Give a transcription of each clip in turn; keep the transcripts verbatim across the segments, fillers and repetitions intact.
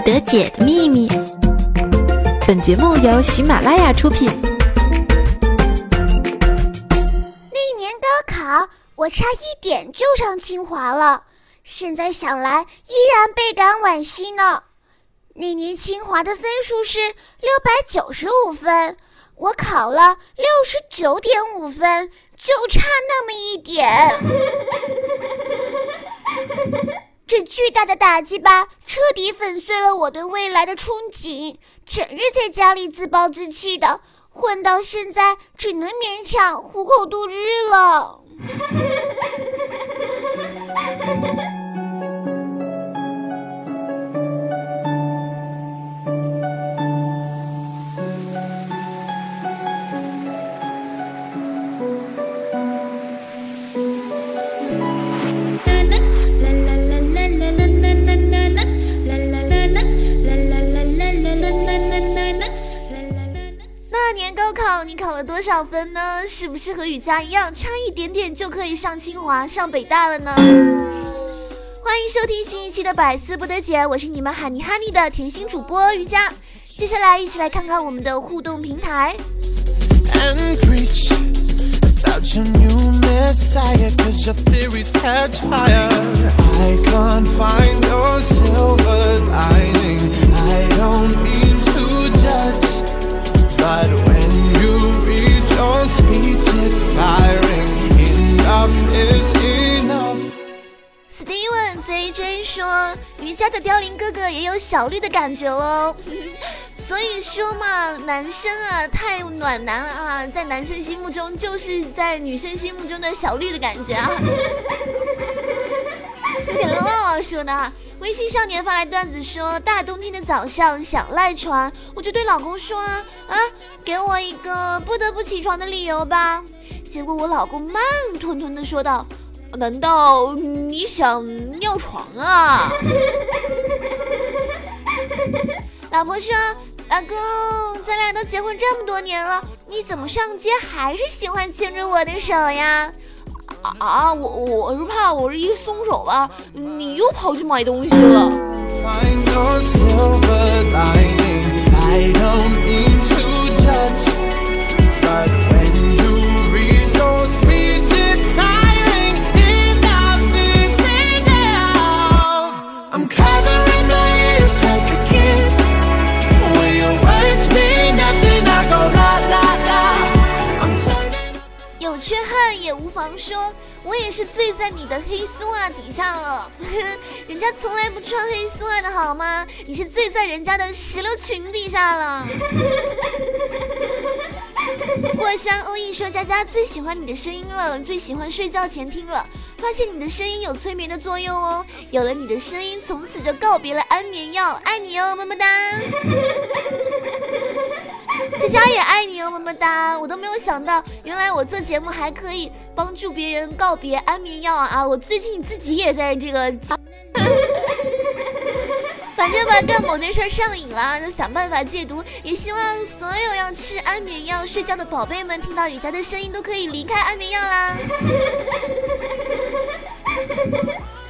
不得解的秘密。本节目由喜马拉雅出品。那年高考，我差一点就上清华了，现在想来依然倍感惋惜呢。那年清华的分数是六百九十五分，我考了 六十九点五分，就差那么一点。这巨大的打击吧，彻底粉碎了我对未来的憧憬，整日在家里自暴自弃的，混到现在只能勉强糊口度日了。你考了多少分呢？是不是和雨佳一样，差一点点就可以上清华上北大了呢？欢迎收听新一期的百思不得解，我是你们哈尼哈尼的甜心主播雨佳。接下来一起来看看我们的互动平台。But when you read your speech, it's tiring. Enough is enough. Steven J J 说，瑜伽的凋零哥哥也有小绿的感觉哦。所以说嘛，男生啊太暖男了啊，在男生心目中就是在女生心目中的小绿的感觉啊。有点乱啊说的啊。微信少年发来段子说，大冬天的早上想赖床，我就对老公说啊啊，给我一个不得不起床的理由吧。结果我老公慢吞吞的说道，难道你想尿床啊？老婆说，老公，咱俩都结婚这么多年了，你怎么上街还是喜欢牵着我的手呀？啊，我我是怕我是一松手吧，你又跑去买东西了。缺憾也无妨说，我也是醉在你的黑丝袜底下了。人家从来不穿黑丝袜的好吗？你是醉在人家的石榴裙底下了。我想欧毅说，佳佳最喜欢你的声音了，最喜欢睡觉前听了，发现你的声音有催眠的作用哦，有了你的声音，从此就告别了安眠药，爱你哦，么么哒。佳佳也爱你哦，么么哒！我都没有想到，原来我做节目还可以帮助别人告别安眠药啊！我最近自己也在这个，反正吧，干某件事上瘾了，就想办法戒毒。也希望所有要吃安眠药睡觉的宝贝们，听到雨佳的声音都可以离开安眠药啦。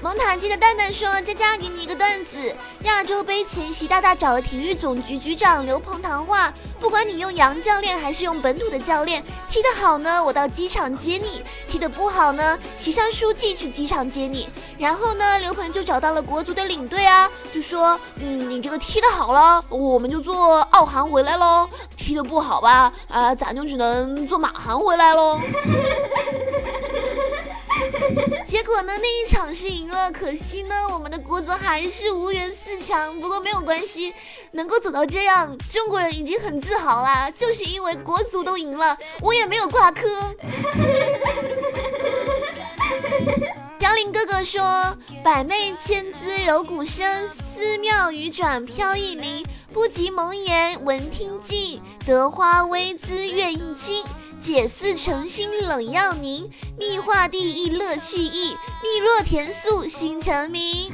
蒙塔基的蛋蛋说，佳佳给你一个段子，亚洲杯前习大大找了体育总局局长刘鹏谈话，不管你用洋教练还是用本土的教练，踢得好呢我到机场接你，踢得不好呢骑上书记去机场接你。然后呢刘鹏就找到了国足的领队啊，就说嗯，你这个踢得好了我们就坐澳航回来咯，踢得不好吧啊、呃，咱就只能坐马航回来咯。结果呢，那一场是赢了，可惜呢，我们的国足还是无缘四强。不过没有关系，能够走到这样，中国人已经很自豪啦。就是因为国足都赢了，我也没有挂科。杨林哥哥说：“百媚千姿柔骨身，思妙语转飘逸灵。不及蒙言闻听尽，得花微姿月映清。”解似诚心冷药凝，蜜画地亦乐趣意，蜜若甜素心成名。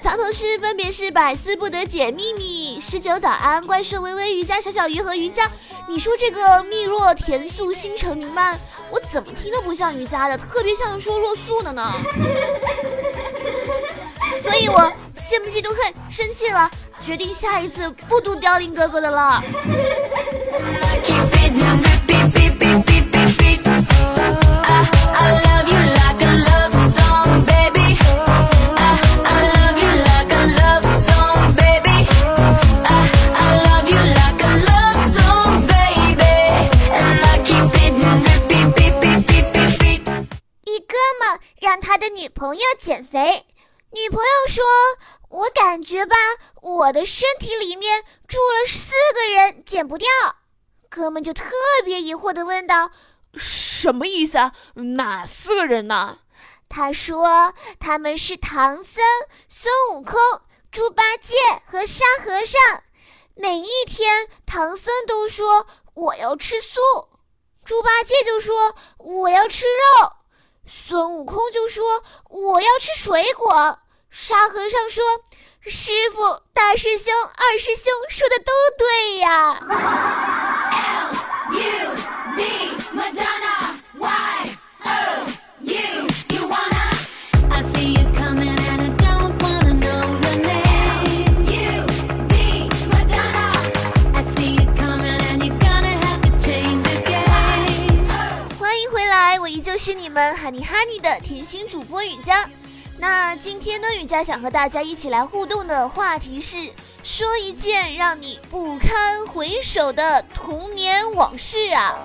藏头诗分别是百思不得解秘密、十九早安、怪兽微微、瑜伽小小鱼和瑜伽。你说这个蜜若甜素心成名吧，我怎么听都不像瑜伽的，特别像说落素的呢。所以我羡慕嫉妒恨，生气了，决定下一次不读凋零哥哥的了。让他的女朋友减肥，女朋友说，我感觉吧，我的身体里面住了四个人，减不掉。哥们就特别疑惑地问道，什么意思啊？哪四个人呢？他说他们是唐僧、孙悟空、猪八戒和沙和尚。每一天唐僧都说我要吃素，猪八戒就说我要吃肉，孙悟空就说我要吃水果，沙和尚说师父、大师兄、二师兄说的都对呀。是你们哈尼哈尼的甜心主播雨佳。那今天呢，雨佳想和大家一起来互动的话题是，说一件让你不堪回首的童年往事啊。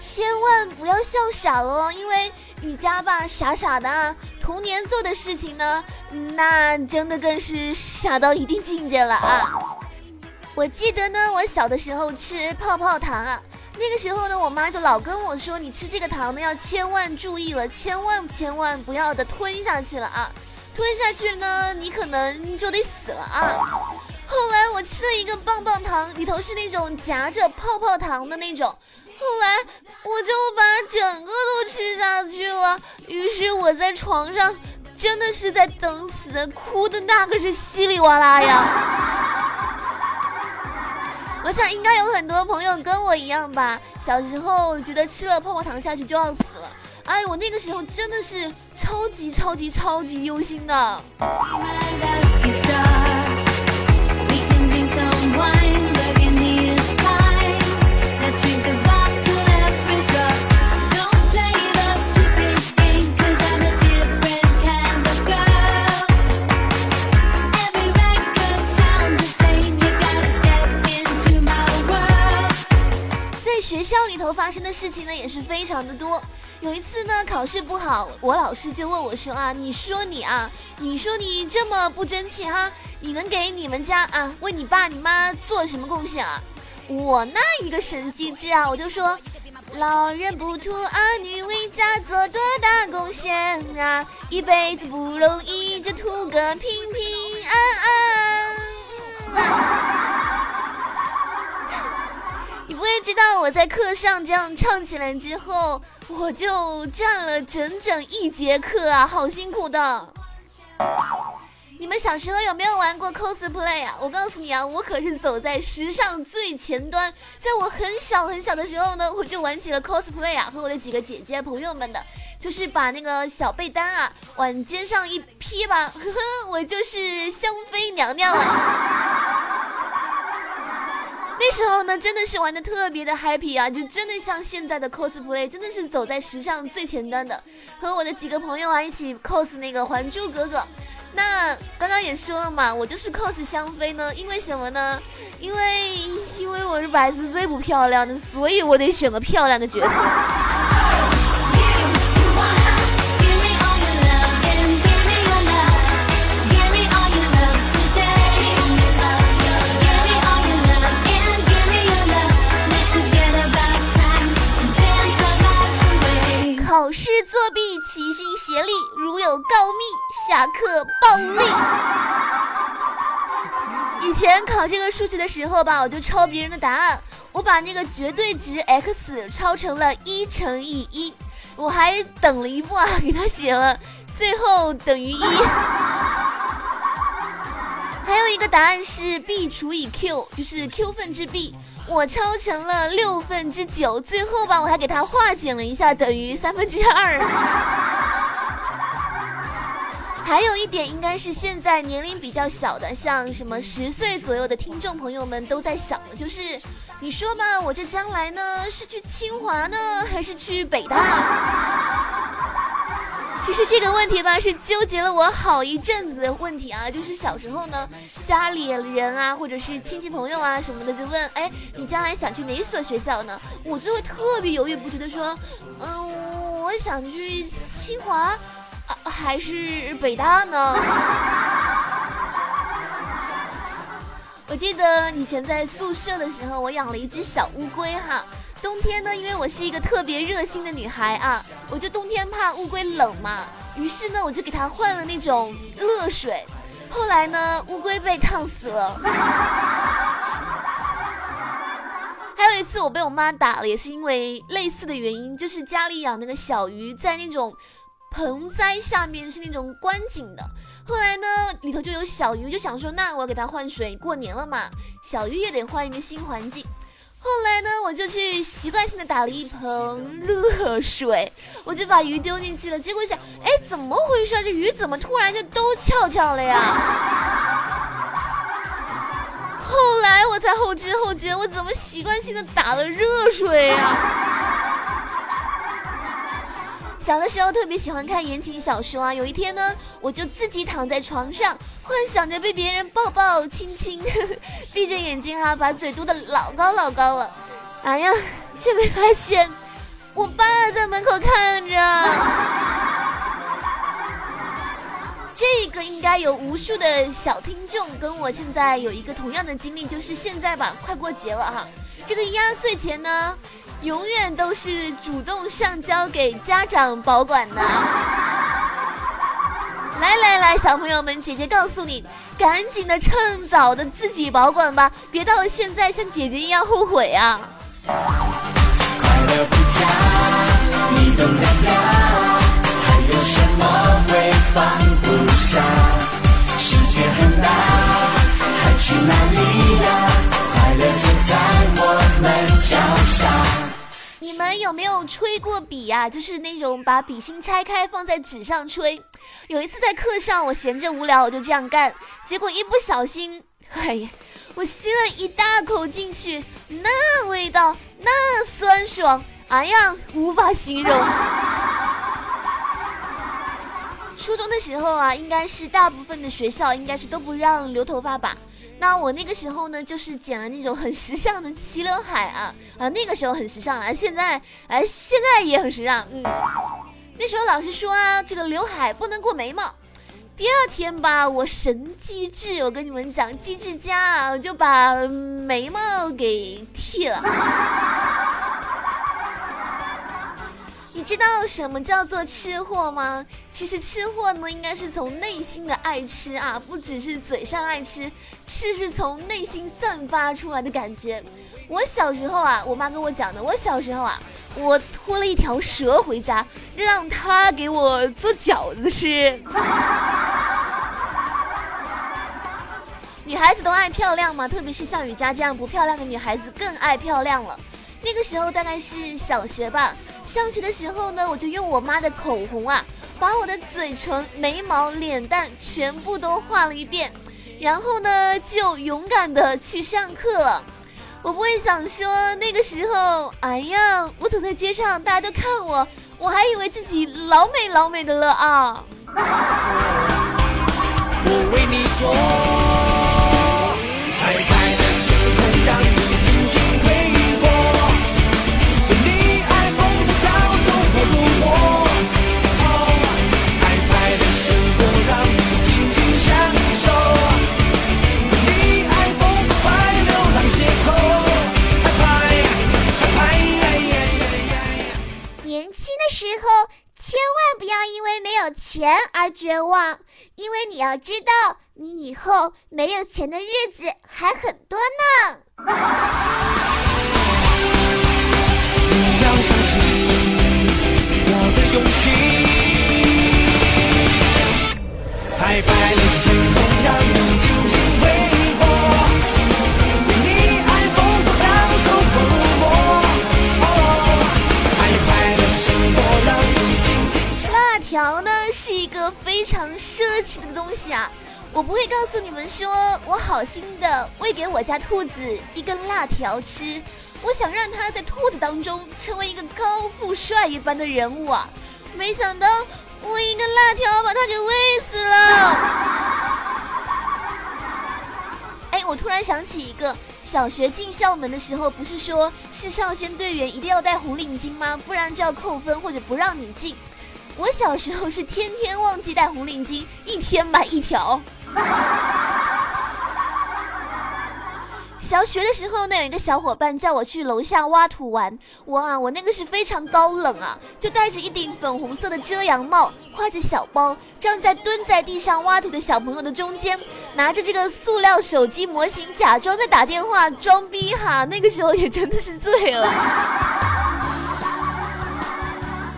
千万不要笑傻了哦，因为雨佳吧傻傻的啊，童年做的事情呢，那真的更是傻到一定境界了啊。我记得呢，我小的时候吃泡泡糖啊，那个时候呢，我妈就老跟我说，你吃这个糖呢要千万注意了，千万千万不要的吞下去了啊，吞下去呢你可能就得死了啊。后来我吃了一个棒棒糖，里头是那种夹着泡泡糖的那种，后来我就把整个都吃下去了，于是我在床上真的是在等死，哭的那个是稀里哇啦呀。我想应该有很多朋友跟我一样吧，小时候觉得吃了泡泡糖下去就要死了，哎，我那个时候真的是超级超级超级忧心的。学校里头发生的事情呢也是非常的多。有一次呢考试不好，我老师就问我说啊，你说你啊，你说你这么不争气哈，你能给你们家啊，为你爸你妈做什么贡献啊？我那一个神机智啊，我就说，老人不图儿女为家做多大贡献啊，一辈子不容易，就图个平平安安。嗯啊我也知道，我在课上这样唱起来之后，我就站了整整一节课啊，好辛苦的。你们小时候有没有玩过 cosplay 啊？我告诉你啊，我可是走在时尚最前端。在我很小很小的时候呢，我就玩起了 cosplay 啊，和我的几个姐姐朋友们的，就是把那个小被单啊往肩上一披吧，呵呵，我就是香妃娘娘了。那时候呢，真的是玩的特别的 happy 啊，就真的像现在的 cosplay， 真的是走在时尚最前端的。和我的几个朋友啊一起 cos 那个《还珠格格》，那刚刚也说了嘛，我就是 cos 香妃呢，因为什么呢？因为因为我是白丝最不漂亮的，所以我得选个漂亮的角色。考试作弊，齐心协力；如有告密，下课暴力。以前考这个数学的时候吧，我就抄别人的答案，我把那个绝对值 x 抄成了一乘以一，我还等了一步啊，给他写了最后等于一。还有一个答案是 b 除以 q， 就是 q 分之 b。我抄成了六分之九，最后吧，我还给它化简了一下，等于三分之二。还有一点应该是现在年龄比较小的，像什么十岁左右的听众朋友们都在想的就是，你说吧，我这将来呢是去清华呢，还是去北大？其实这个问题吧，是纠结了我好一阵子的问题啊。就是小时候呢，家里人啊，或者是亲戚朋友啊什么的，就问，哎，你将来想去哪所学校呢？我就会特别犹豫不决的说，嗯、呃，我想去清华、啊，还是北大呢？我记得以前在宿舍的时候，我养了一只小乌龟哈。冬天呢，因为我是一个特别热心的女孩啊，我就冬天怕乌龟冷嘛，于是呢，我就给它换了那种热水。后来呢，乌龟被烫死了。还有一次我被我妈打了，也是因为类似的原因，就是家里养那个小鱼，在那种盆栽下面是那种观景的，后来呢里头就有小鱼，就想说那我要给它换水，过年了嘛，小鱼也得换一个新环境。后来呢，我就去习惯性的打了一盆热水，我就把鱼丢进去了。结果想，哎，怎么回事？这鱼怎么突然就都翘翘了呀？后来我才后知后觉，我怎么习惯性的打了热水呀？小的时候特别喜欢看言情小说啊。有一天呢，我就自己躺在床上，幻想着被别人抱抱亲亲，呵呵，闭着眼睛啊，把嘴嘟得老高老高了。哎呀，却没发现我爸在门口看着。这个应该有无数的小听众跟我现在有一个同样的经历，就是现在吧，快过节了哈，这个压岁钱呢永远都是主动上交给家长保管的。来来来，小朋友们，姐姐告诉你，赶紧的趁早的自己保管吧，别到了现在像姐姐一样后悔啊。快乐不假，你懂得呀，还有什么会放不下？世界很大，还去哪里呀？快乐就在我们脚下。你们有没有吹过笔呀、啊？就是那种把笔芯拆开放在纸上吹。有一次在课上，我闲着无聊，我就这样干，结果一不小心，哎呀，我吸了一大口进去，那味道，那酸爽，哎呀，无法形容。初中的时候啊，应该是大部分的学校应该是都不让留头发吧。那我那个时候呢，就是剪了那种很时尚的齐刘海啊啊，那个时候很时尚啊，现在哎、啊、现在也很时尚，嗯。那时候老师说啊，这个刘海不能过眉毛。第二天吧，我神机智，我跟你们讲，机智家啊，我就把眉毛给剃了。你知道什么叫做吃货吗？其实吃货呢，应该是从内心的爱吃啊，不只是嘴上爱吃，吃是从内心散发出来的感觉。我小时候啊，我妈跟我讲的，我小时候啊，我拖了一条蛇回家，让她给我做饺子吃。女孩子都爱漂亮嘛，特别是像雨佳这样不漂亮的女孩子更爱漂亮了。那个时候大概是小学吧，上学的时候呢，我就用我妈的口红啊，把我的嘴唇、眉毛、脸蛋全部都画了一遍，然后呢，就勇敢的去上课了。我不会想说那个时候，哎呀，我走在街上，大家都看我，我还以为自己老美老美的了啊。我为你做，拍拍的天空让你静静回忆。时候千万不要因为没有钱而绝望，因为你要知道，你以后没有钱的日子还很多呢。你要相信我的勇气，拍拍了天空让你静静回忆。条呢是一个个非常奢侈的东西啊，我不会告诉你们说我好心的喂给我家兔子一根辣条吃，我想让他在兔子当中成为一个高富帅一般的人物啊，没想到我一根辣条把他给喂死了。哎，我突然想起一个，小学进校门的时候不是说是少先队员一定要戴红领巾吗？不然就要扣分或者不让你进。我小时候是天天忘记戴红领巾，一天买一条。小学的时候呢，有一个小伙伴叫我去楼下挖土玩，我啊，我那个是非常高冷啊，就戴着一顶粉红色的遮阳帽，挎着小包，站在蹲在地上挖土的小朋友的中间，拿着这个塑料手机模型假装在打电话装逼哈，那个时候也真的是醉了。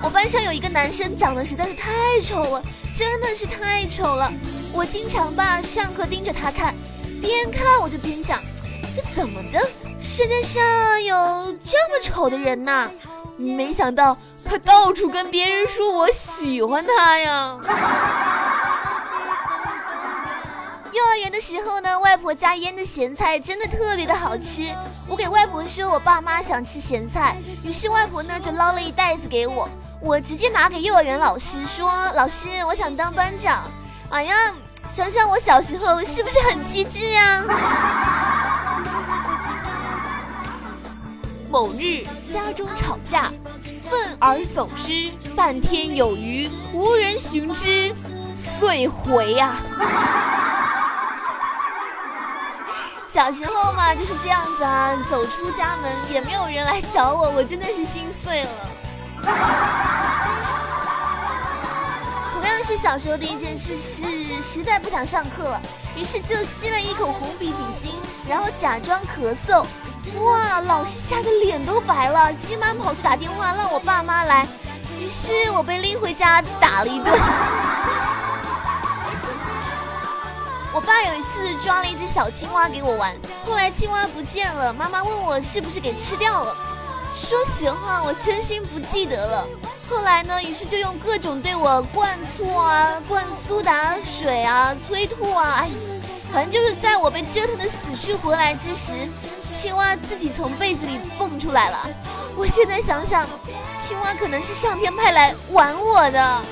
我班上有一个男生长得实在是太丑了，真的是太丑了，我经常吧上课盯着他看，边看我就边想。这怎么的？世界上有这么丑的人呢？没想到他到处跟别人说我喜欢他呀。幼儿园的时候呢，外婆家腌的咸菜真的特别的好吃。我给外婆说我爸妈想吃咸菜，于是外婆呢就捞了一袋子给我，我直接拿给幼儿园老师说：“老师，我想当班长。”哎呀，想想我小时候是不是很机智啊？某日家中吵架，愤而走之，半天有余，无人寻之，遂回啊。小时候嘛就是这样子啊，走出家门也没有人来找我，我真的是心碎了。同样是小时候的一件事是实在不想上课了，于是就吸了一口红笔笔芯，然后假装咳嗽。哇，老师吓得脸都白了，急忙跑去打电话让我爸妈来，于是我被拎回家打了一顿。我爸有一次抓了一只小青蛙给我玩，后来青蛙不见了，妈妈问我是不是给吃掉了，说实话我真心不记得了。后来呢，于是就用各种对我灌醋啊、灌苏打水啊、催吐啊，哎，反正就是在我被折腾的死去活来之时，青蛙自己从被子里蹦出来了。我现在想想，青蛙可能是上天派来玩我的。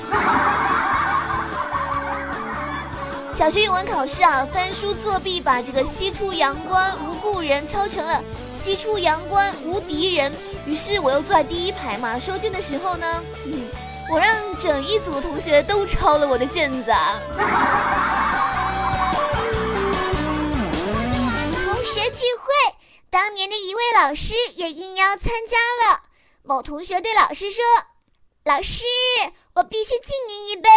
小学语文考试啊，翻书作弊，把这个西出阳关无故人抄成了西出阳关无敌人，于是我又坐在第一排嘛，收卷的时候呢，嗯，我让整一组同学都抄了我的卷子啊。同学聚会，当年的一位老师也应邀参加了。某同学对老师说：“老师，我必须敬您一杯。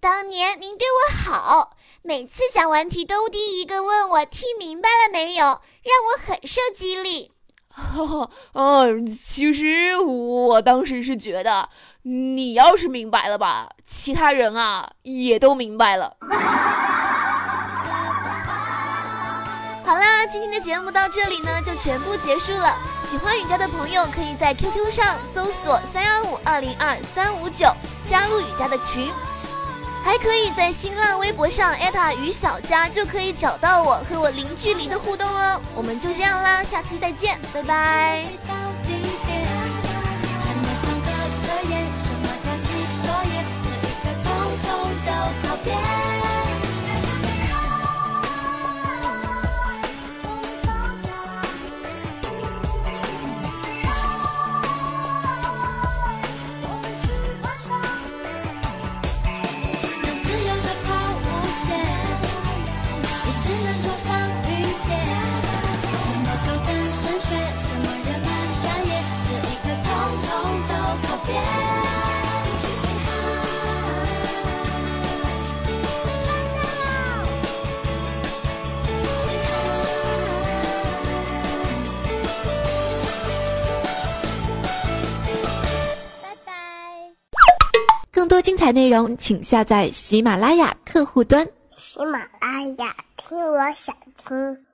当年您对我好，每次讲完题都第一个问我听明白了没有，让我很受激励。”哦哦，其实我当时是觉得，你要是明白了吧，其他人啊也都明白了。好啦，今天的节目到这里呢就全部结束了。喜欢雨佳的朋友可以在 Q Q 上搜索三一五二零二三五九加入雨佳的群，还可以在新浪微博上艾特雨小佳就可以找到我，和我零距离的互动哦。我们就这样啦，下期再见，拜拜。更多精彩内容请下载喜马拉雅客户端。喜马拉雅，听我想听。